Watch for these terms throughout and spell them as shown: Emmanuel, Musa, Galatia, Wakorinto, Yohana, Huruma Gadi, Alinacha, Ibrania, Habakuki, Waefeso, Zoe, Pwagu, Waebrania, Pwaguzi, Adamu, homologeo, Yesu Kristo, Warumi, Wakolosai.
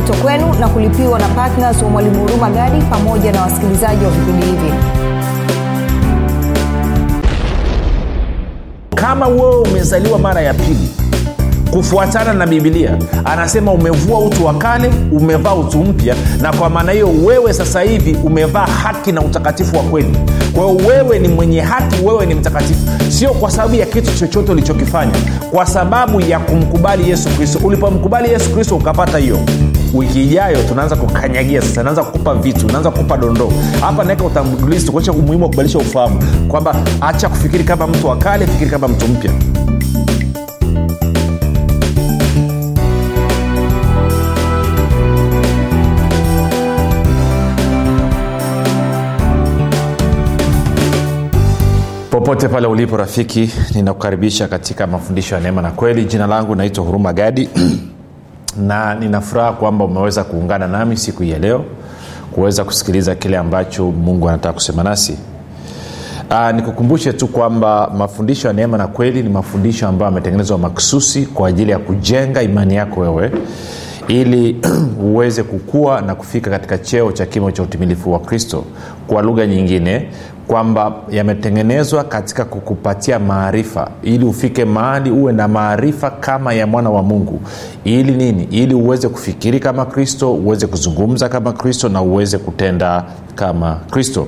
Wakorinto kwenu na kulipiwa na partners wa Mwalimu Huruma Gadi pamoja na wasikilizaji wa vipindi hivi. Kama wewe umezaliwa mara ya pili kufuatana na Biblia, anasema umevua utu wa kale, umevaa utu mpya, na kwa maana hiyo wewe sasa hivi umevaa haki na utakatifu wa kweli. Kwa hiyo wewe ni mwenye haki, wewe ni mtakatifu, sio kwa sababu ya kitu chochote ulichokifanya, kwa sababu ya kumkubali Yesu Kristo. Ulipomkubali Yesu Kristo ukapata hiyo. Wiki ijayo tunaanza kukanyagia sasa, naanza kukupa vitu, naanza kukupa dondoo. Hapa naweka utambulisho kwa sababu muhimu kubadilisha ufahamu kwamba acha kufikiri kama mtu wa kale, fikiri kama mtu mpya. Popote pale ulipo rafiki, ninakukaribisha katika mafundisho ya neema na kweli. Jina langu naitwa Huruma Gadi na ninafuraha kwamba umeweza kuungana nami siku ya leo kuweza kusikiliza kile ambacho Mungu anataka kusema nasi. Nikukumbushe tu kwamba mafundisho ya neema na kweli ni mafundisho ambayo yametengenezwa makususi kwa ajili ya kujenga imani yako wewe ili uweze kukua na kufika katika cheo cha kimo cha utimilifu wa Kristo. Kwa lugha nyingine, kwamba yametengenezwa katika kukupatia maarifa ili ufike mahali uwe na maarifa kama ya mwana wa Mungu. Ili nini? Ili uweze kufikiri kama Kristo, uweze kuzungumza kama Kristo, na uweze kutenda kama Kristo.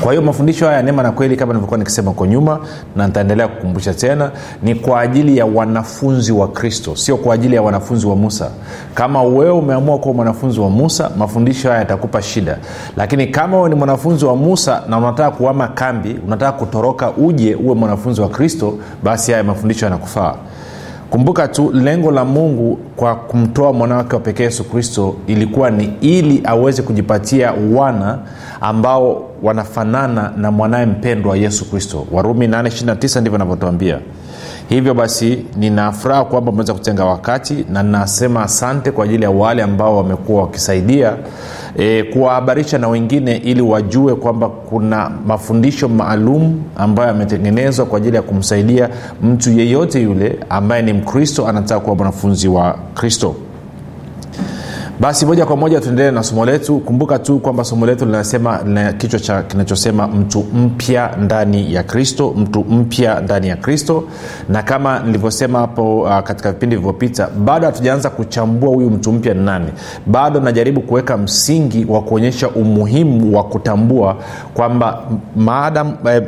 Kwa hiyo mafundisho haya neema na kweli, kama nilivyokuwa nikisema kwa nyuma na nitaendelea kukumbusha tena, ni kwa ajili ya wanafunzi wa Kristo, sio kwa ajili ya wanafunzi wa Musa. Kama wewe umeamua kuwa mwanafunzi wa Musa, mafundisho haya yatakupa shida. Lakini kama wewe ni mwanafunzi wa Musa na unataka kuhama kambi, unataka kutoroka uje uwe mwanafunzi wa Kristo, basi haya mafundisho yanakufaa. Kumbuka tu lengo la Mungu kwa kumtoa mwana wake wa pekee Yesu Kristo ilikuwa ni ili aweze kujipatia wana ambao wanafanana na mwanae mpendwa Yesu Kristo. Warumi 8:29 ndivyo ninavyotuambia. Hivyo basi ninafuraha kwamba umeweza kutenga wakati, na nasema asante kwa ajili ya wale ambao wamekuwa wakisaidia kuwahabarisha na wengine ili wajue kwamba kuna mafundisho maalum ambayo yametengenezwa kwa ajili ya kumsaidia mtu yeyote yule ambaye ni Mkristo anataka kuwa mwanafunzi wa Kristo. Basi moja kwa moja tuendelee na somo letu. Kumbuka tu kwamba somo letu linasema na kichwa cha kinachosema mtu mpya ndani ya Kristo, mtu mpya ndani ya Kristo. Na kama nilivyosema hapo katika vipindi vilivyopita, bado hatujaanza kuchambua huyu mtu mpya ni nani. Bado najaribu kuweka msingi wa kuonyesha umuhimu wa kutambua kwamba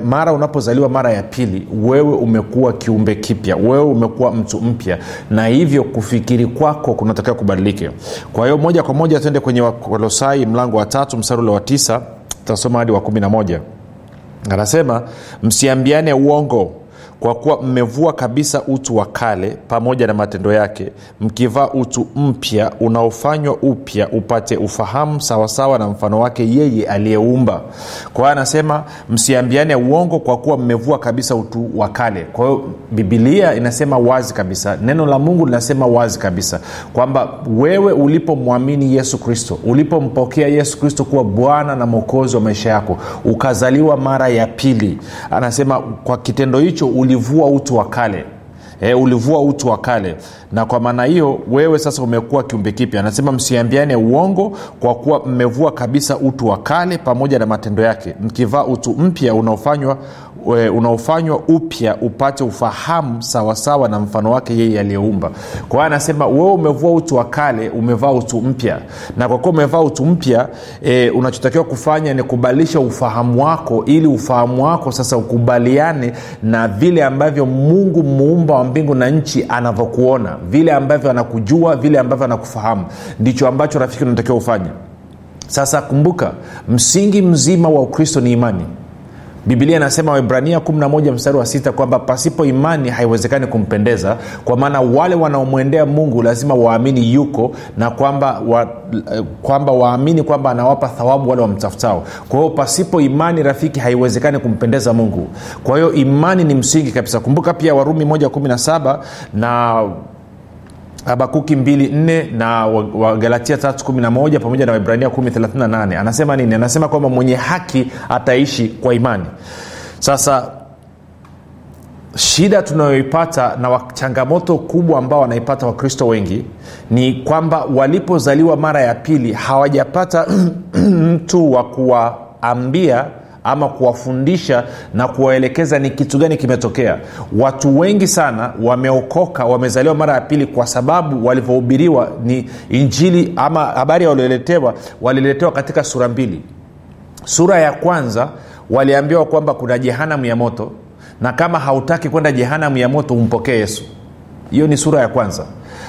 mara unapozaliwa mara ya pili, wewe umekuwa kiumbe kipya, wewe umekuwa mtu mpya, na hivyo kufikiri kwako kunatakiwa kubadilike. Kwa hiyo moja kwa moja tuende kwenye Wakolosai mlango wa 3 mstari wa 9, tutasoma hadi wa 11. Anasema, msiambiane uongo, kwa kuwa mmevua kabisa utu wa kale pamoja na matendo yake, mkivaa utu mpya unaofanywa upya upate ufahamu sawa sawa na mfano wake yeye aliyeumba. Kwa hiyo anasema msiambiane uongo, kwa kuwa mmevua kabisa utu wa kale. Kwa hiyo Biblia inasema wazi kabisa, neno la Mungu linasema wazi kabisa kwamba wewe ulipomwamini Yesu Kristo, ulipompokea Yesu Kristo kuwa Bwana na Mwokozi wa maisha yako, ukazaliwa mara ya pili. Anasema kwa kitendo hicho ulivua utu wa kale. Ulivua utu wa kale, na kwa maana hiyo wewe sasa umekuwa kiumbe kipya. Anasema msiambiane uongo, kwa kuwa mmevua kabisa utu wa kale pamoja na matendo yake, mkivaa utu mpya unaofanywa upya upate ufahamu sawa sawa na mfano wake yeye aliyeumba. Kwa hiyo anasema wewe umevua utu wa kale, umevaa utu mpya, na kwa kuwa umevaa utu mpya unachotakiwa kufanya ni kubadilisha ufahamu wako, ili ufahamu wako sasa ukubaliane na vile ambavyo Mungu muumba wa mbingu na nchi anavyokuona, vile ambavyo anakujua, vile ambavyo anakufahamu. Ndicho ambacho rafiki unatakiwa ufanye. Sasa kumbuka, msingi mzima wa Ukristo ni imani. Biblia inasema Waebrania 11 mstari wa 6 kwamba pasipo imani haiwezekani kumpendeza, kwa maana wale wanaomwendea Mungu lazima waamini yuko, na kwamba waamini kwamba anawapa thawabu wale wamtafutao. Kwa hiyo pasipo imani rafiki haiwezekani kumpendeza Mungu. Kwa hiyo imani ni msingi kabisa. Kumbuka pia Warumi 1:17 na Habakuki 2:4 na Galatia 3:11 pamoja na Ibrania 10:38. Anasema nini? Anasema kwamba mwenye haki ataishi kwa imani. Sasa shida tunayoipata na changamoto kubwa ambao wanaipata Wakristo wengi ni kwamba walipozaliwa mara ya pili hawajapata mtu wa kuwaambia ama kuwafundisha na kuwaelekeza ni kitu gani kimetokea. Watu wengi sana wameokoka, wamezaliwa mara ya pili kwa sababu walivyohubiriwa ni injili ama habari waliletewa katika sura mbili. Sura ya kwanza waliambiwa kwamba kuna jehanamu ya moto, na kama hautaki kwenda jehanamu ya moto umpokee Yesu. Hiyo ni sura ya kwanza.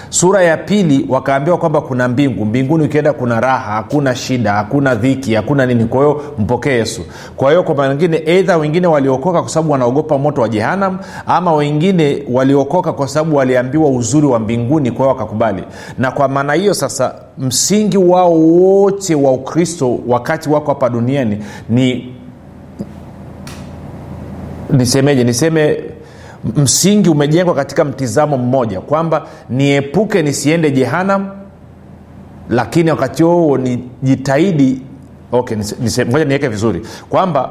Sura ya pili wakaambiwa kwamba kuna mbingu, mbinguni ukienda kuna raha, hakuna shida, hakuna dhiki, hakuna nini, kwa hiyo mpokee Yesu. Kwa hiyo kwa maana nyingine either wengine waliokoka kwa sababu wanaogopa moto wa jehanamu, ama wengine waliokoka kwa sababu waliambiwa uzuri wa mbinguni, kwa hiyo wakakubali. Na kwa maana hiyo sasa msingi wao wote wa Ukristo wakati wako hapa duniani niseme msingi umejengwa katika mtizamo mmoja kwamba niepuke nisiende jehanamu, lakini wakati huo nijitahidi ngoja niweke vizuri kwamba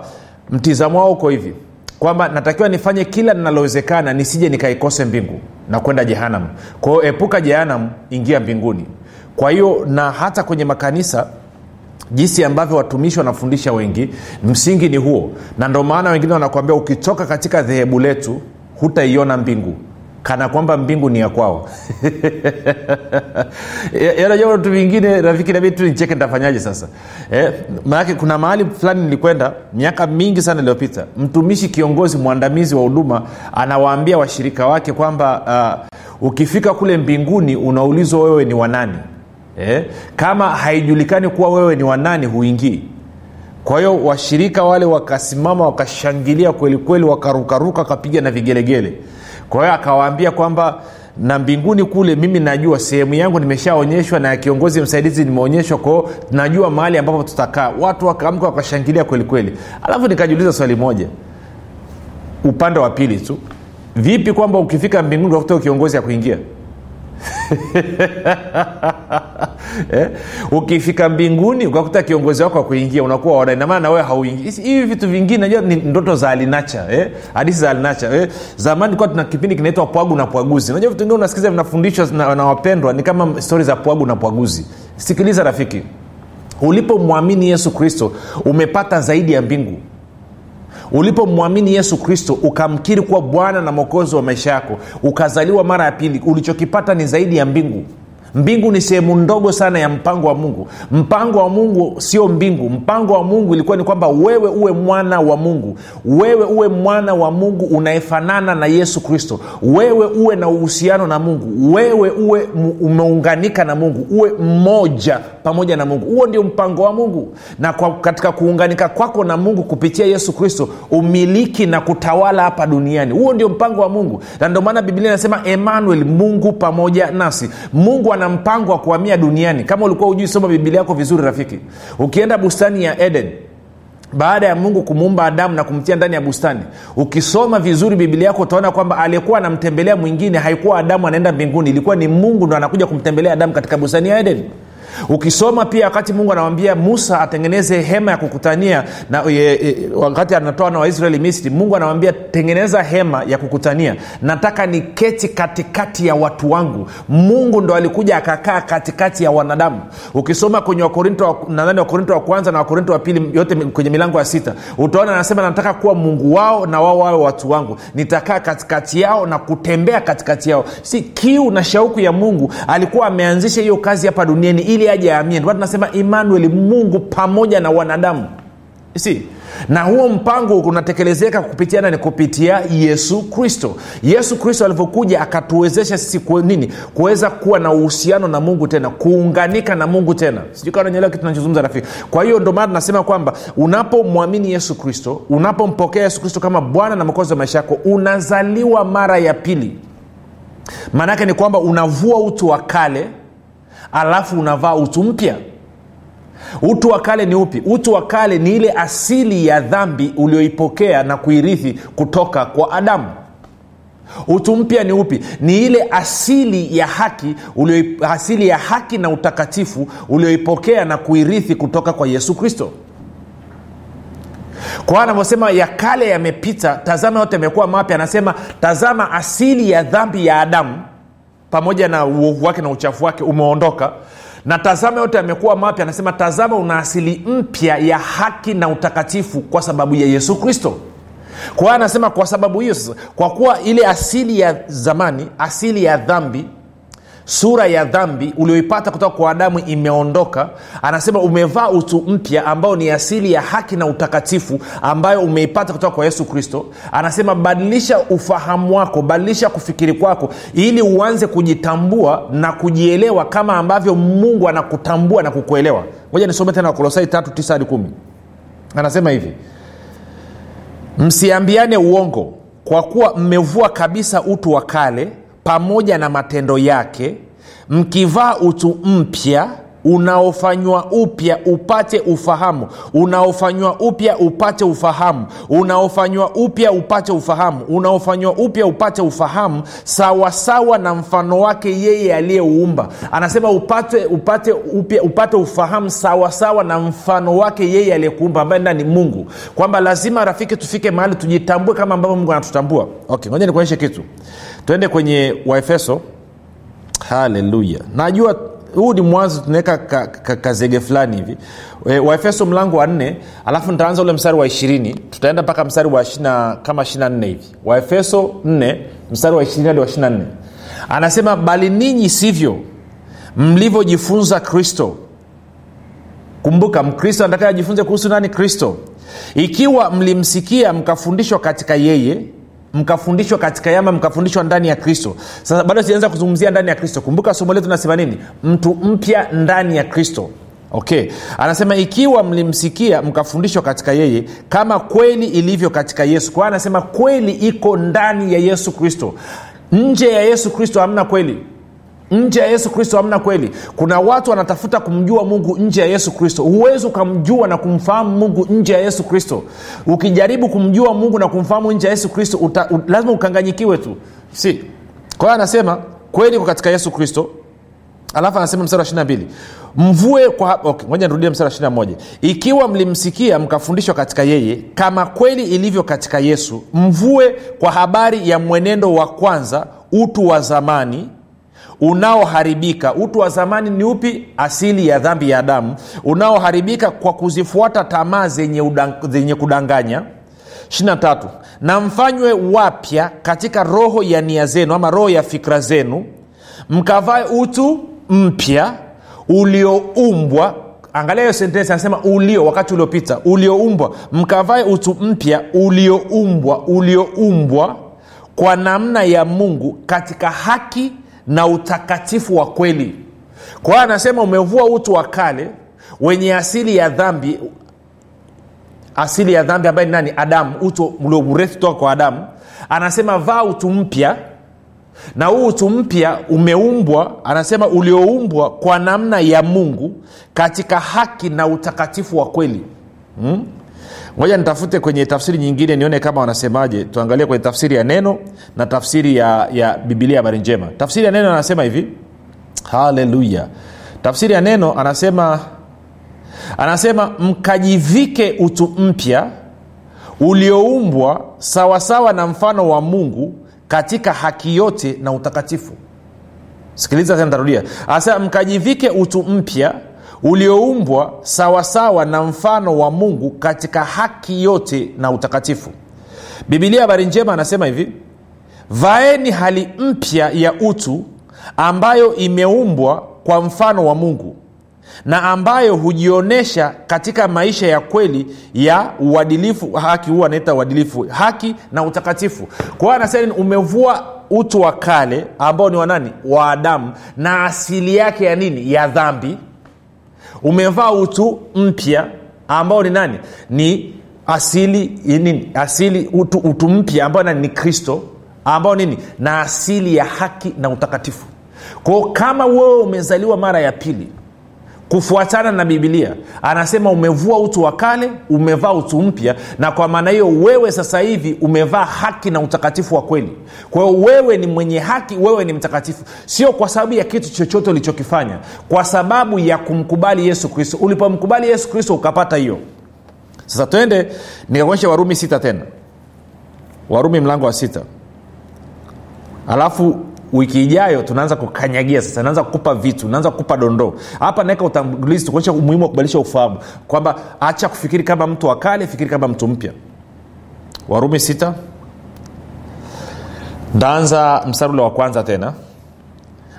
mtizamo wao uko hivi kwamba natakiwa nifanye kila ninalowezekana nisije nikaikose mbingu na kwenda jehanamu. Kwa hiyo epuka jehanamu, ingia mbinguni. Kwa hiyo na hata kwenye makanisa jinsi ambavyo watumishi wanafundisha wengi, msingi ni huo. Na ndio maana wengine wanakuambia ukitoka katika dhehebu letu hutaiona mbingu, kana kwamba mbingu ni ya kwao. Yana jambo tu vingine rafiki na mimi tu nicheke nitafanyaje sasa? Maana kuna mahali fulani nilikwenda miaka mingi sana iliyopita. Mtumishi kiongozi mwandamizi wa huduma anawaambia washirika wake kwamba ukifika kule mbinguni unaulizwa wewe ni wa nani? Kama haijulikani kuwa wewe ni wa nani huingii. Kwa hiyo washirika wale wakasimama wakashangilia kweli kweli, wakarukaruka wakapiga na vigelegele. Kwa hiyo akawaambia kwamba na mbinguni kule mimi najua sehemu yangu, nimeshaonyeshwa na kiongozi msaidizi nimeonyeshwa, kwa hiyo najua mahali ambapo tutakaa. Watu wakaamka wakashangilia kweli kweli. Alafu nikajiuliza swali moja upande wa pili tu, vipi kwamba ukifika mbinguni utakuta kiongozi ya kuingia? Ukifika mbinguni ukakuta kiongozi wako kuingia unakuwa wadai, na maana wewe hauingii. Hivi vitu vingine najua ni ndoto za alinacha, hadithi za alinacha. Zamani kwa tuna kipindi kinaitwa Pwagu na Pwaguzi. Unajua vitu vingine unasikiza vinafundishwa na wapendwa ni kama story za Pwagu na Pwaguzi. Sikiliza rafiki, ulipomwamini Yesu Kristo umepata zaidi ya mbingu. Ulipomwamini Yesu Kristo ukamkiri kuwa Bwana na Mwokozi wa maisha yako, ukazaliwa mara ya pili, ulichokipata ni zaidi ya mbingu. Mbingu ni sehemu ndogo sana ya mpango wa Mungu. Mpango wa Mungu sio mbingu. Mpango wa Mungu ilikuwa ni kwamba wewe uwe mwana wa Mungu. Wewe uwe mwana wa Mungu unayefanana na Yesu Kristo. Wewe uwe na uhusiano na Mungu. Wewe uwe umeunganika na Mungu. Uwe mmoja pamoja na Mungu. Huo ndio mpango wa Mungu. Na katika kuunganika kwako na Mungu kupitia Yesu Kristo, umiliki na kutawala hapa duniani. Huo ndio mpango wa Mungu. Na ndio maana Biblia inasema Emmanuel, Mungu pamoja nasi. Mungu ana mpango wa kuhamia duniani. Kama ulikuwa hujui soma Biblia yako vizuri rafiki, ukienda bustani ya Eden baada ya Mungu kumuumba Adamu na kumtia ndani ya bustani, ukisoma vizuri Biblia yako utaona kwamba alikuwa anamtembelea mwingine, haikuwa Adamu anaenda mbinguni, ilikuwa ni Mungu ndo anakuja kumtembelea Adamu katika bustani ya Eden. Ukisoma pia wakati Mungu anamwambia Musa atengeneze hema ya kukutania na wakati anatoa na Waisraeli Misri, Mungu anamwambia tengeneza hema ya kukutania, nataka niketi katikati ya watu wangu. Mungu ndo alikuja akakaa katikati ya wanadamu. Ukisoma kwenye Wakorinto, nadhani Wakorinto wa kwanza na Wakorinto wa pili, yote kwenye milango ya 6, utaona anasema nataka kuwa Mungu wao na wao wawe watu wangu, nitakaa katikati yao na kutembea katikati yao. Si kiu na shauku ya Mungu alikuwa ameanzisha hiyo kazi hapa duniani ili aje amini. Watu nasema Emmanuel, Mungu pamoja na wanadamu. Si na huo mpango unatekelezeka kupitia nani? Kupitia Yesu Kristo. Yesu Kristo alipokuja akatuwezesha sisi kwa nini kuweza kuwa na uhusiano na Mungu tena, kuunganika na Mungu tena. Sijui kama unaelewa kitu tunachozungumza rafiki. Kwa hiyo ndio maana tunasema kwamba unapomwamini Yesu Kristo, unapompokea Yesu Kristo kama Bwana na Mwokozi wa maisha yako, unazaliwa mara ya pili. Maana yake ni kwamba unavua utu wa kale alafu unavaa utu mpya. Utu wa kale ni upi? Utu wa kale ni ile asili ya dhambi ulioipokea na kuirithi kutoka kwa Adamu. Utu mpya ni upi? Ni ile asili ya haki, asili ya haki na utakatifu ulioipokea na kuirithi kutoka kwa Yesu Kristo. Kwa anavyosema ya kale yamepita, tazama yote yamekuwa mapya, anasema tazama asili ya dhambi ya Adamu pamoja na uovu wake na uchafu wake umeondoka, na tazama yote yamekuwa mapya, anasema tazama una asili mpya ya haki na utakatifu kwa sababu ya Yesu Kristo. Kwa anasema kwa sababu hiyo sasa, kwa kuwa ile asili ya zamani, asili ya dhambi, sura ya dhambi uliyoipata kutoka kwa Adamu imeondoka, anasema umevaa utu mpya ambao ni asili ya haki na utakatifu ambayo umeipata kutoka kwa Yesu Kristo. Anasema badilisha ufahamu wako, badilisha kufikiri kwako ili uanze kujitambua na kujielewa kama ambavyo Mungu anakutambua na kukuelewa. Ngoja nisome tena Wakolosai 3:9 hadi 10. Anasema hivi: msiambiane uongo kwa kuwa mmevua kabisa utu wa kale pamoja na matendo yake, mkivaa utu mpya unaofanywa upya upate ufahamu, unaofanywa upya upate ufahamu, unaofanywa upya upate ufahamu, unaofanywa upya upate ufahamu sawa sawa na mfano wake yeye aliyeuumba. Anasema upate ufahamu sawa sawa na mfano wake yeye aliyekuumba ambaye ndani Mungu. Kwamba lazima rafiki tufike mahali tujitambue kama ambavyo Mungu anatutambua. Okay, ngoja nikuonyeshe kitu. Tuende kwenye Waefeso. Hallelujah. Najua huu ni mwanzo tunaweka kazege fulani hivi. Waefeso mlango wa 4, alafu nitaanza ule mstari wa 20, tutaenda mpaka mstari wa 20 kama 24 hivi. Waefeso 4 mstari wa 20 hadi wa 24. Anasema bali ninyi sivyo mlivyojifunza Kristo. Kumbuka Mkristo anataka ajifunze kuhusu nani? Kristo. Ikiwa mlimsikia mkafundishwa katika yeye, mkafundishwa katika yama, mkafundishwa ndani ya Kristo. Sasa bado sijaanza kuzungumzia ndani ya Kristo. Kumbuka somo letu tunasema nini? Mtu mpya ndani ya Kristo. Okay. Anasema ikiwa mlimsikia mkafundishwa katika yeye kama kweli ilivyo katika Yesu. Kwa anasema kweli iko ndani ya Yesu Kristo. Nje ya Yesu Kristo hamna kweli. Nje ya Yesu Kristo hamna kweli. Kuna watu wanatafuta kumjua Mungu nje ya Yesu Kristo. Huwezi kumjua na kumfahamu Mungu nje ya Yesu Kristo. Ukijaribu kumjua Mungu na kumfahamu nje ya Yesu Kristo lazima ukanganyikiwe tu. Si. Kwa hiyo anasema kweli iko katika Yesu Kristo. Alafu anasema mstari wa 22. Mvue kwa okay, ngoja nirudie mstari wa 21. Ikiwa mlimsikia mkafundishwa katika yeye kama kweli ilivyo katika Yesu, mvue kwa habari ya mwenendo wa kwanza, utu wa zamani unaoharibika. Utu wa zamani ni upi? Asili ya dhambi ya Adamu, unaoharibika kwa kuzifuata tamaa zenye kudanganya. 23. Na mfanywe wapya katika roho ya nia zenu ama roho ya fikra zenu, mkavae utu mpya ulioumbwa. Angalia hiyo sentensi, anasema ulio wakati uliopita, ulioumbwa. Mkavae utu mpya ulioumbwa kwa namna ya Mungu katika haki na utakatifu wa kweli. Kwa hiyo anasema umevua utu wa kale wenye asili ya dhambi. Asili ya dhambi ambaye nani? Adamu, utu mrefu kutoka kwa Adamu. Anasema vaa utu mpya, na huu utu mpya umeumbwa, anasema ulioumbwa kwa namna ya Mungu katika haki na utakatifu wa kweli. Ngoja nitafute kwenye tafsiri nyingine nione kama wanasemaje. Tuangalie kwenye tafsiri ya Neno na tafsiri ya Biblia Habari Njema. Tafsiri ya Neno anasema hivi. Hallelujah. Tafsiri ya Neno anasema mkajivike utu mpya ulioumbwa sawa sawa na mfano wa Mungu katika haki yote na utakatifu. Sikiliza tena, nitarudia. Anasema mkajivike utu mpya ulioumbwa sawa sawa na mfano wa Mungu katika haki yote na utakatifu. Biblia Habari Njema anasema hivi: vaeni hali mpya ya utu ambayo imeumbwa kwa mfano wa Mungu na ambayo hujionesha katika maisha ya kweli ya uadilifu, haki huwa anaita uadilifu, haki na utakatifu. Kwa hiyo anasema umevua utu wa kale ambao ni wa nani? Wa Adamu, na asili yake ya nini? Ya dhambi. Umevaa utu mpya ambao ni nani? Ni asili ya nini? Asili utu mpya ambao ni Kristo, ambao nini? Na asili ya haki na utakatifu. Kwa kama wewe umezaliwa mara ya pili kufuatana na Biblia, anasema umevua utu wa kale, umevaa utu mpya, na kwa maana hiyo wewe sasa hivi umevaa haki na utakatifu wa kweli. Kwa hiyo wewe ni mwenye haki, wewe ni mtakatifu, sio kwa sababu ya kitu chochote ulichokifanya, kwa sababu ya kumkubali Yesu Kristo. Ulipomkubali Yesu Kristo ukapata hiyo. Sasa twende nikakuonyesha Warumi 6 tena. Warumi mlango wa 6. Alafu wiki ijayo tunaanza kukanyagia sasa, naanza kukupa vitu, naanza kukupa dondoo. Hapa naweka utangulizi kuonyesha umuhimu wa kubadilisha ufahamu, kwamba acha kufikiri kama mtu wa kale, fikiri kama mtu mpya. Warumi 6 danza mstari wa kwanza tena.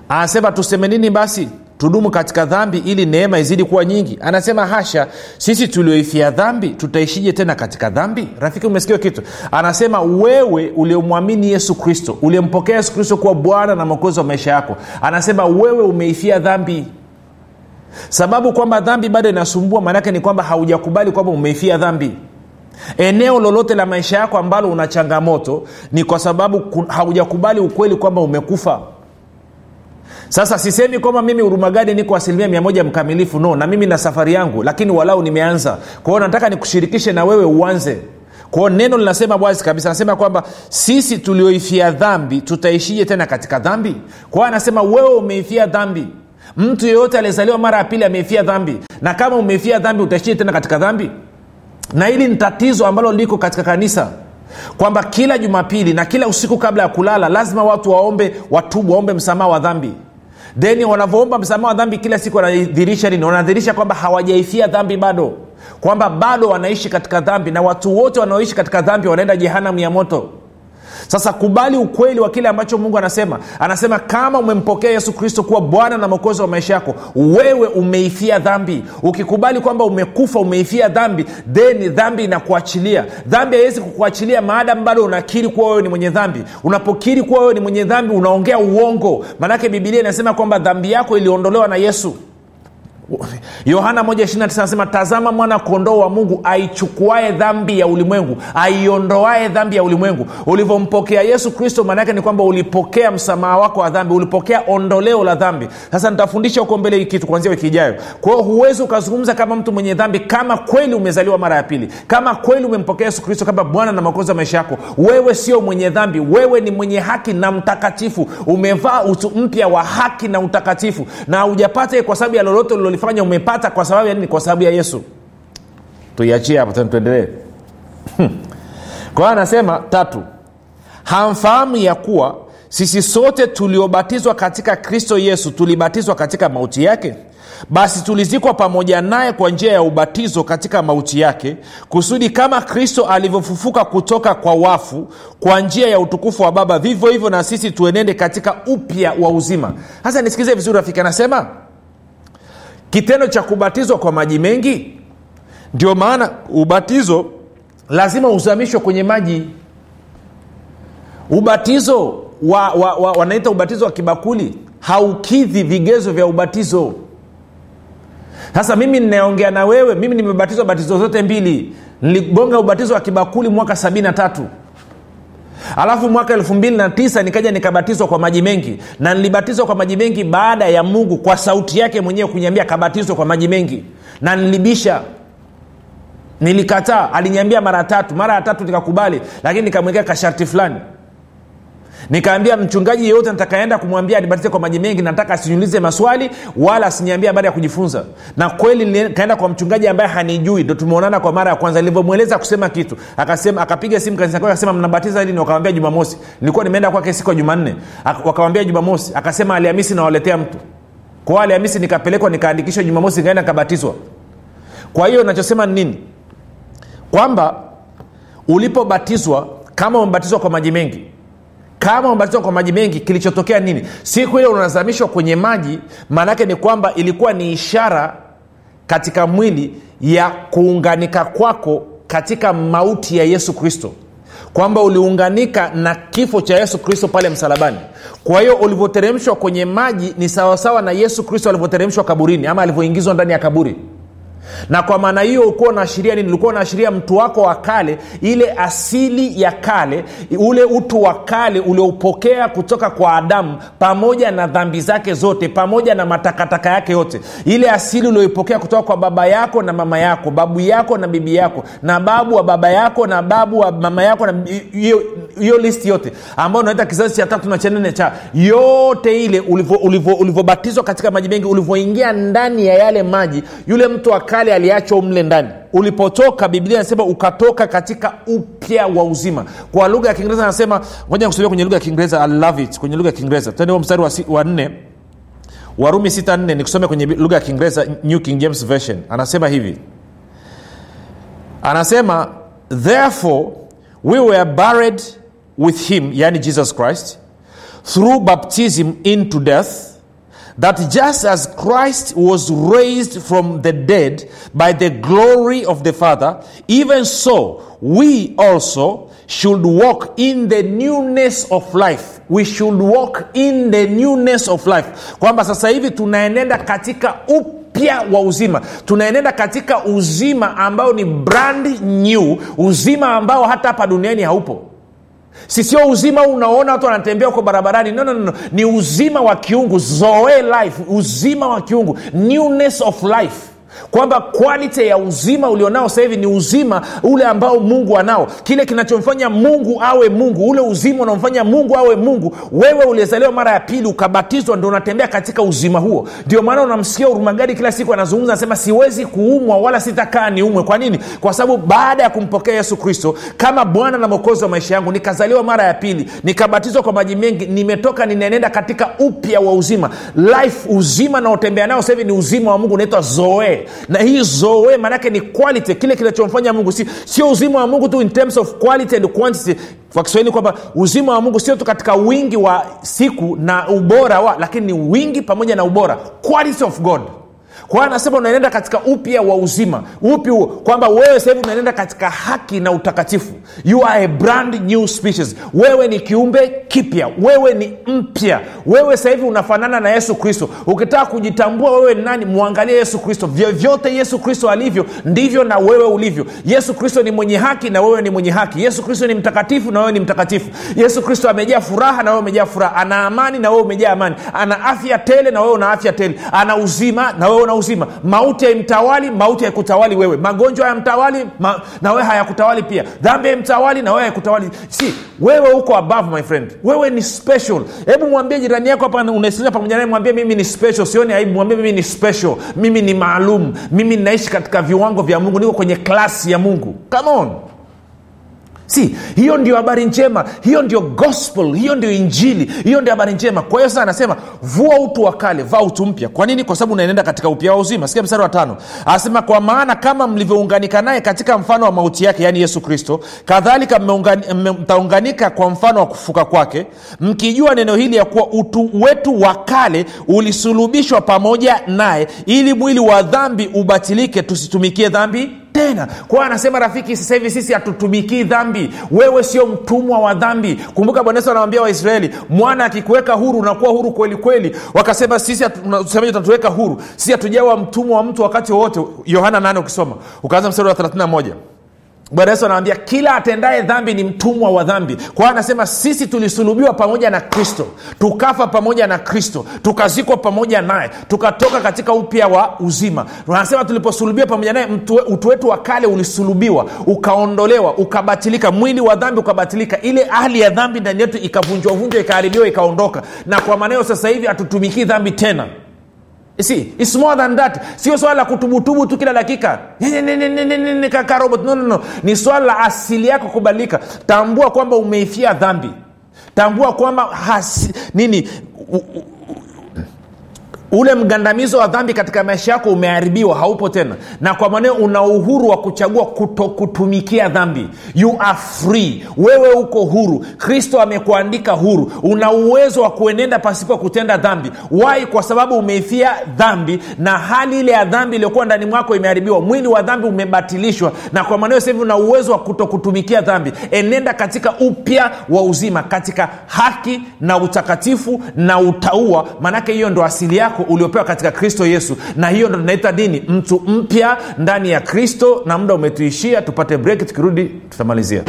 Anasema tuseme nini basi? Tudumu katika dhambi ili neema izidi kuwa nyingi? Anasema hasha, sisi tulioifia dhambi tutaishije tena katika dhambi? Rafiki, umesikia kitu? Anasema wewe uliyemwamini Yesu Kristo, uliyempokea Yesu Kristo kuwa Bwana na Mwokozi wa maisha yako, anasema wewe umeifia dhambi. Sababu kwamba dhambi bado inasumbua, maana yake ni kwamba haujakubali kwamba umeifia dhambi. Eneo lolote la maisha yako ambalo una changamoto ni kwa sababu haujakubali ukweli kwamba umekufa. Sasa sisemi kwamba mimi Huruma Gadi niko asilimia 100 mkamilifu, no, na mimi na safari yangu, lakini walau nimeanza. Kwa hiyo nataka nikushirikishe na wewe uanze. Kwa hiyo neno linasema wazi kabisa, anasema kwamba sisi tulioifia dhambi tutaishije tena katika dhambi? Kwa hiyo anasema wewe umeifia dhambi. Mtu yeyote aliyezaliwa mara ya pili ameifia dhambi. Na kama umeifia dhambi utaishije tena katika dhambi? Na hili ni tatizo ambalo liko katika kanisa, kwamba kila Jumapili na kila usiku kabla ya kulala lazima watu waombe, watubu, waombe msamaha wa dhambi. Then wanavoomba msamaha wa dhambi kila siku wanadhihirisha nini? Wanadhihirisha kwamba hawajaifia dhambi bado, kwamba bado wanaishi katika dhambi, na watu wote wanaoishi katika dhambi wanaenda jehanamu ya moto. Sasa kubali ukweli wa kile ambacho Mungu anasema. Anasema kama umempokea Yesu Kristo kuwa Bwana na Mwokozi wa maisha yako, wewe umeifia dhambi. Ukikubali kwamba umekufa, umeifia dhambi, then dhambi inakuachilia. Dhambi haiwezi kukuachilia maadamu bado unakiri kuwa wewe ni mwenye dhambi. Unapokiri kuwa wewe ni mwenye dhambi, unaongea uongo. Maana yake Biblia inasema kwamba dhambi yako iliondolewa na Yesu. Yohana 1:29 anasema tazama mwana kondoo wa Mungu aichukuae dhambi ya ulimwengu, aiondoae dhambi ya ulimwengu. Ulivompokea Yesu Kristo, maana yake ni kwamba ulipokea msamaha wako wa dhambi, ulipokea ondoleo la dhambi. Sasa nitafundisha huko mbele hiki kitu kuanzia wiki ijayo. Kwa hiyo huwezi ukazungumza kama mtu mwenye dhambi kama kweli umezaliwa mara ya pili, kama kweli umempokea Yesu Kristo kama Bwana na Mwokozi wa maisha yako. Wewe sio mwenye dhambi, wewe ni mwenye haki na mtakatifu. Umevaa utu mpya wa haki na utakatifu, na hujapata kwa sababu ya lolote ulilofanya, umepata kwa sababu ya nini? Kwa sababu ya Yesu. Tuiachie hapo tuendelee. Kwa hiyo anasema 3, hamfahamu ya kuwa sisi sote tuliobatizwa katika Kristo Yesu tulibatizwa katika mauti yake? Basi tulizikwa pamoja naye kwa njia ya ubatizo katika mauti yake, kusudi kama Kristo alivyofufuka kutoka kwa wafu kwa njia ya utukufu wa Baba, vivyo hivyo na sisi tuenende katika upya wa uzima. Sasa nisikize vizuri rafiki, anasema kitendo cha kubatizwa kwa maji mengi, ndio maana ubatizo lazima uzamishwe kwenye maji. Ubatizo wanaita ubatizo wa kibakuli, haukidhi vigezo vya ubatizo. Sasa mimi ninaongea na wewe, mimi nimebatizwa batizo zote mbili. Niligonga ubatizo wa kibakuli mwaka 73. Alafu mwaka 2009 nikaja nikabatizwa kwa maji mengi, na nilibatizwa kwa maji mengi baada ya Mungu kwa sauti yake mwenyewe kuniambia kabatizwe kwa maji mengi, na nilibisha, nilikataa. Aliniambia mara ya tatu nikakubali, lakini nikamwekea kasharti fulani. Nikaambia mchungaji yeyote nitakaenda kumwambia anibatize kwa maji mengi, nataka asiniulize maswali wala asiniambie baada ya kujifunza. Na kweli nikaenda kwa mchungaji ambaye hanijui, ndio tumeonana kwa mara ya kwanza. Nilivyomueleza kusema kitu, akasema, akapiga simu kanisa kwake akasema mnabatiza lini? Wakamwambia Jumamosi. Nilikuwa nimeenda kwake siku ya Jumanne, wakamwambia Jumamosi. Akasema Alhamisi na waletea mtu. Kwa Alhamisi nikapelekwa, nikaandikishwa, Jumamosi nikaenda nikabatizwa. Kwa hiyo ninachosema ni nini? Kwamba ulipobatizwa, kama umebatizwa kwa maji mengi, kilichotokea nini? Siku ile unazamishwa kwenye maji, maana yake ni kwamba ilikuwa ni ishara katika mwili ya kuunganika kwako katika mauti ya Yesu Kristo, kwamba uliunganika na kifo cha Yesu Kristo pale msalabani. Kwa hiyo ulivoteremshwa kwenye maji ni sawa sawa na Yesu Kristo alivoteremshwa kaburini, ama alivoingizwa ndani ya kaburi. Na kwa maana hiyo ulikuwa unaashiria nini? Ulikuwa unaashiria mtu wako wa kale, ile asili ya kale, ule utu wa kale uliopokea kutoka kwa Adamu, pamoja na dhambi zake zote, pamoja na matakataka yake yote. Ile asili uliyopokea kutoka kwa baba yako na mama yako, babu yako na bibi yako, na babu wa baba yako na babu wa mama yako, na hiyo list yote ambayo unaita kizazi cha 3 na cha 4 cha yote ile, ulivobatizwa katika maji mengi, ulivoingia ndani ya yale maji, yule mtu wa kale kale aliachwa mle ndani. Ulipotoka, Biblia inasema ukatoka katika upya wa uzima. Kwa lugha ya Kiingereza anasema, ngoja nikusomee kwenye lugha ya Kiingereza, I love it, kwenye lugha ya Kiingereza. Twende kwa mstari wa 4. Warumi 6:4 nikusomee kwenye lugha ya Kiingereza, New King James Version. Anasema hivi. Anasema, therefore we were buried with him, yani Jesus Christ, through baptism into death, that just as Christ was raised from the dead by the glory of the Father, even so we also should walk in the newness of life. We should walk in the newness of life. Kwamba sasa hivi tunaenenda katika upya wa uzima. Tunaenenda katika uzima ambao ni brand new, uzima ambao hata hapa duniani haupo. Sio uzima unaona watu wanatembea huko barabarani. No. Ni uzima wa kiungu. Zoe life. Uzima wa kiungu. Newness of life. Kwamba quality ya uzima ulionao sasa hivi ni uzima ule ambao Mungu anao. Kile kinachomfanya Mungu awe Mungu, ule uzima unaomfanya Mungu awe Mungu. Wewe ulizaliwa mara ya pili, ukabatizwa, ndio unatembea katika uzima huo. Ndio maana unamsikia Huruma Gadi kila siku anazungumza, anasema siwezi kuumwa wala sitakaa niumwe. Kwa nini? Kwa sababu baada ya kumpokea Yesu Kristo kama Bwana na Mwokozi wa maisha yangu, nikazaliwa mara ya pili, nikabatizwa kwa maji mengi, nimetoka, ninaenenda katika upya wa uzima. Life, uzima na utembea nao sasa hivi ni uzima wa Mungu, unaitwa Zoe. Na hii Zoe maana yake ni quality, kile kinachomfanya Mungu, sio uzima wa Mungu tu in terms of quality and quantity. Kwa Kiswahili kwamba uzima wa Mungu sio tu katika wingi wa siku na ubora wa, lakini ni wingi pamoja na ubora, quality of God. Kwa anasema unaenda katika upya wa uzima. Upi huo? Kwamba wewe sasa hivi unaenda katika haki na utakatifu. You are a brand new species. Wewe ni kiumbe kipya. Wewe ni mpya. Wewe sasa hivi unafanana na Yesu Kristo. Ukitaka kujitambua wewe ni nani, muangalie Yesu Kristo. Vyote Yesu Kristo alivyo ndivyo na wewe ulivyo. Yesu Kristo ni mwenye haki na wewe ni mwenye haki. Yesu Kristo ni mtakatifu na wewe ni mtakatifu. Yesu Kristo amejaa furaha na wewe umejaa furaha. Ana amani na wewe umejaa amani. Ana afya tele na wewe una afya tele. Ana uzima na wewe na uzima. Mauti haimtawali, mauti haikutawali wewe. Magonjwa hayamtawali, na wewe hayakutawali pia. Dhambi haimtawali na wewe hayakutawali. Si, wewe uko above my friend. Wewe ni special. Hebu mwambie jirani yako hapa, unaisikia pamoja naye, mwambie mimi ni special. Sioni aibu, mwambie mimi ni special. Mimi ni maalum. Mimi naishi katika viwango vya Mungu. Niko kwenye klasi ya Mungu. Come on. Si, hiyo ndio habari njema, hiyo ndio gospel, hiyo ndio injili, hiyo ndio habari njema. Kwa hiyo sasa anasema vua utu wa kale, vaa utu mpya. Kwa nini? Kwa sababu unaenenda katika upya wa uzima. Sikia mstari wa 5. Anasema kwa maana kama mlivyounganika naye katika mfano wa mauti yake, yani Yesu Kristo, kadhalika mtaunganika kwa mfano wa kufuka kwake, mkijua neno hili ya kuwa utu wetu wa kale ulisulubishwa pamoja naye, ili mwili wa dhambi ubatilike, tusitumikie dhambi tena. Kwa anasema rafiki, sasa hivi sisi hatutumiki dhambi. Wewe sio mtumwa wa dhambi. Kumbuka Bwana Yesu anawaambia Waisraeli, mwana akikuweka huru unakuwa huru kweli kweli. Wakasema sisi tunasemaje tutatuweka huru? Sisi hatujawa mtumwa wa mtu wakati wote. Yohana 8 ukisoma, ukaanza mstari wa 31. Bwana Yesu anawaambia kila atendaye dhambi ni mtumwa wa dhambi. Kwa anasema sisi tulisulubiwa pamoja na Kristo, tukafa pamoja na Kristo, tukazikwa pamoja naye, tukatoka katika upya wa uzima. Anasema tuliposulubiwa pamoja naye, utu wetu wa kale ulisulubiwa, ukaondolewa, ukabatilika, mwili wa dhambi ukabatilika, ile hali ya dhambi ndani yetu ikavunjwa, ikaharibiwa, ikaondoka. Na kwa maana hiyo sasa hivi hatutumiki dhambi tena. See, it's more than that. Sio swala kutubutubu tu kila dakika. Kaka robot. No. Ni swala asili yako kubadilika. Tambua kwamba umeifia dhambi. Tambua kwamba ule mgandamizo wa dhambi katika maisha yako umeharibiwa, haupo tena. Na kwa maana una uhuru wa kuchagua kutokutumikia dhambi. You are free. Wewe uko huru. Kristo amekuandika huru. Una uwezo wa kuenenda pasipo kutenda dhambi. Why? Kwa sababu umeifia dhambi, na hali ile ya dhambi iliyokuwa ndani mwako imeharibiwa. Mwili wa dhambi umebatilishwa, na kwa maana sasa hivi una uwezo wa kutokutumikia dhambi. Enenda katika upya wa uzima, katika haki na utakatifu na utauwa. Maana hiyo ndio asili yako uliopewa katika Kristo Yesu. Na hiyo ndio tunaita dini, mtu mpya ndani ya Kristo. Na muda umetuishia, tupate break, tukirudi tutamalizia.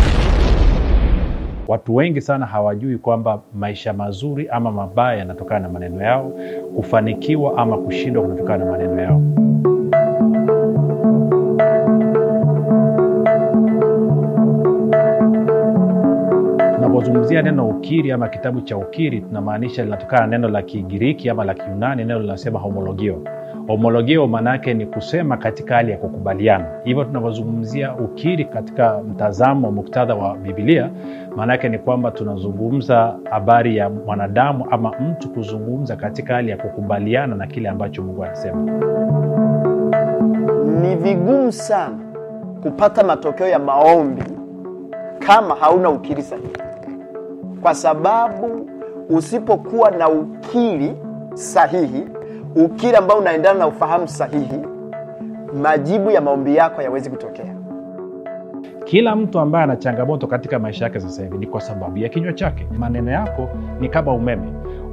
Watu wengi sana hawajui kwamba maisha mazuri ama mabaya yanatokana na maneno yao, kufanikiwa ama kushindwa kunatokana na maneno yao. Tunapozungumzia neno ukiri ama kitabu cha ukiri, tunamaanisha linatokana neno la Kigiriki ama la Kiyunani, neno linasema homologio. Homologeo manake ni kusema katika hali ya kukubaliana. Hivyo tunapozungumzia ukiri katika mtazamo muktadha wa Biblia, manake ni kwamba tunazungumza habari ya mwanadamu ama mtu kuzungumza katika hali ya kukubaliana na kile ambacho Mungu anasema. Ni vigumu sana kupata matokeo ya maombi kama hauna ukiri sahihi. Kwa sababu usipokuwa na ukiri sahihi, ukiri ambao unaendana na ufahamu sahihi, majibu ya maombi yako hayawezi kutokea. Kila mtu ambaye ana changamoto katika maisha yake sasa hivi ni kwa sababu ya kinywa chake. Maneno yako ni kama umeme.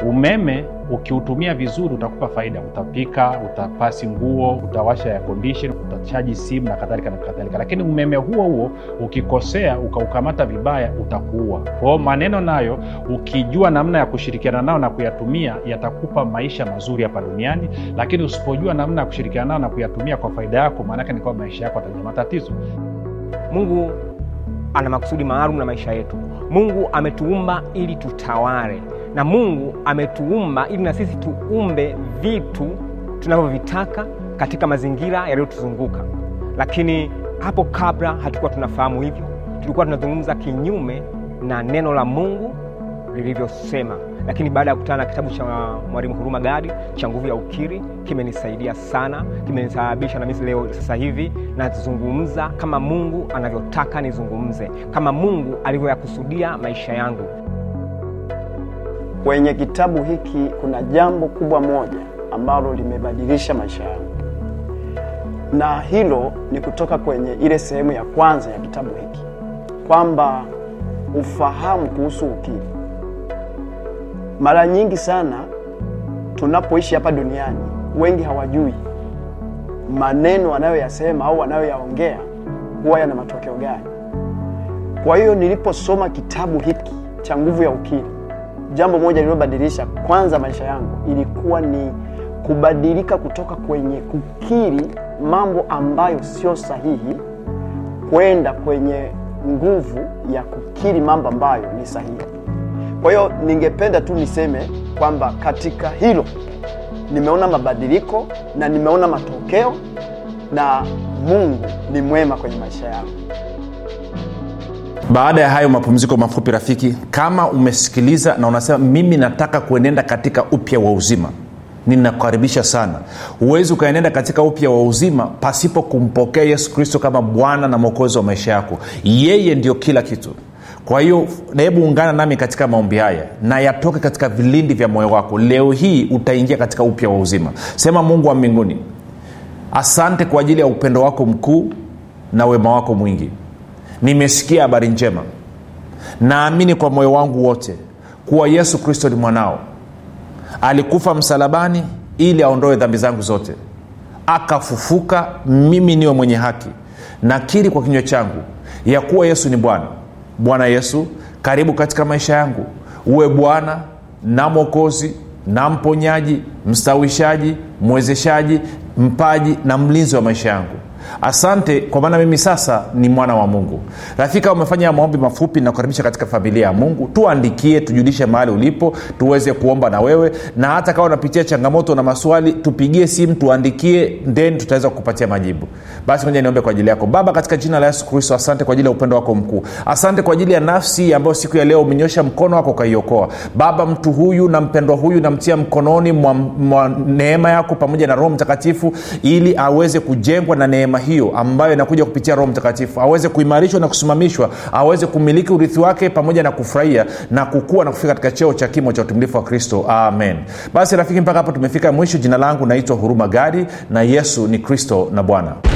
Umeme ukiutumia vizuri utakupa faida, utapika, utapasi nguo, utawasha air condition, utachaji simu na kadhalika na kadhalika. Lakini umeme huo ukikosea, ukaukamata vibaya, utakuua. Kwa maneno nayo ukijua namna ya kushirikiana nao na kuyatumia, yatakupa maisha mazuri hapa duniani, lakini usipojua namna ya kushirikiana nao na kuyatumia kwa faida yako, maana yake ni kwa maisha yako yatajaa matatizo. Mungu ana makusudi maalum na maisha yetu. Mungu ametuumba ili tutawale. Na Mungu ametuumba ili na sisi tuumbe vitu tunavyovitaka katika mazingira yaliyotuzunguka. Lakini hapo kabla hatukuwa tunafahamu hivyo. Tulikuwa tunazungumza kinyume na neno la Mungu lilivyosema. Lakini baada ya kukutana na kitabu cha Mwalimu Huruma Gadi cha Nguvu ya Ukiri, kimenisaidia sana, kimenisababisha na mimi leo sasa hivi nazungumza kama Mungu anavyotaka nizungumze, kama Mungu alivyoyakusudia maisha yangu. Kwenye kitabu hiki kuna jambo kubwa moja ambalo limebadilisha maisha yangu. Na hilo ni kutoka kwenye ile sehemu ya kwanza ya kitabu hiki, kwamba ufahamu kuhusu ukiri. Mara nyingi sana tunapoishi hapa duniani, wengi hawajui maneno wanayoyasema au wanayoyaongea huwa yana matokeo gani. Kwa hiyo niliposoma kitabu hiki cha Nguvu ya Ukiri, jambo moja lililobadilisha kwanza maisha yangu ilikuwa ni kubadilika kutoka kwenye kukiri mambo ambayo sio sahihi kwenda kwenye nguvu ya kukiri mambo ambayo ni sahihi. Kwa hiyo ningependa tu niseme kwamba katika hilo nimeona mabadiliko na nimeona matokeo, na Mungu ni mwema kwenye maisha yangu. Baada ya hayo mapumziko mafupi, rafiki, kama umesikiliza na unasema mimi nataka kuenenda katika upya wa uzima, ninakukaribisha sana. Uwezi ukaenenda katika upya wa uzima pasipo kumpokea Yesu Kristo kama Bwana na Mwokozi wa maisha yako. Yeye ndio kila kitu. Kwa hiyo hebu ungana nami katika maombi haya na yatoke katika vilindi vya moyo wako. Leo hii utaingia katika upya wa uzima. Sema: Mungu wa mbinguni, asante kwa ajili ya upendo wako mkuu na wema wako mwingi. Nimesikia habari njema. Naamini kwa moyo wangu wote kuwa Yesu Kristo ni mwanao. Alikufa msalabani ili aondoe dhambi zangu zote. Akafufuka mimi niwe mwenye haki. Nakiri kwa kinywa changu ya kuwa Yesu ni Bwana. Bwana Yesu, karibu katika maisha yangu. Uwe Bwana na Mwokozi na mponyaji, mstawishaji, mwezeshaji, mpaji na mlinzi wa maisha yangu. Asante kwa maana mimi sasa ni mwana wa Mungu. Rafiki, umefanya maombi mafupi na kukaribisha katika familia ya Mungu. Tuandikie, tujulishe mahali ulipo, tuweze kuomba na wewe. Na hata kama unapitia changamoto na maswali, tupigie simu, tuandikie, then tutaweza kukupatia majibu. Basi ngoja niombe kwa ajili yako. Baba, katika jina la Yesu Kristo, asante kwa ajili ya upendo wako mkuu. Asante kwa ajili ya nafsi ambayo siku ya leo umenyosha mkono wako kaiokoa. Baba, mtu huyu na mpendwa huyu namtia mkononi mwa neema yako pamoja na Roho Mtakatifu, ili aweze kujengwa na neema hiyo ambayo inakuja kupitia Roho Mtakatifu, aweze kuimarishwa na kusimamishwa, aweze kumiliki urithi wake pamoja na kufurahia na kukua na kufika katika cheo cha kimo cha utimilifu wa Kristo. Amen. Basi rafiki, mpaka hapa tumefika mwisho. Jina langu naitwa Huruma Gadi, na Yesu ni Kristo na Bwana.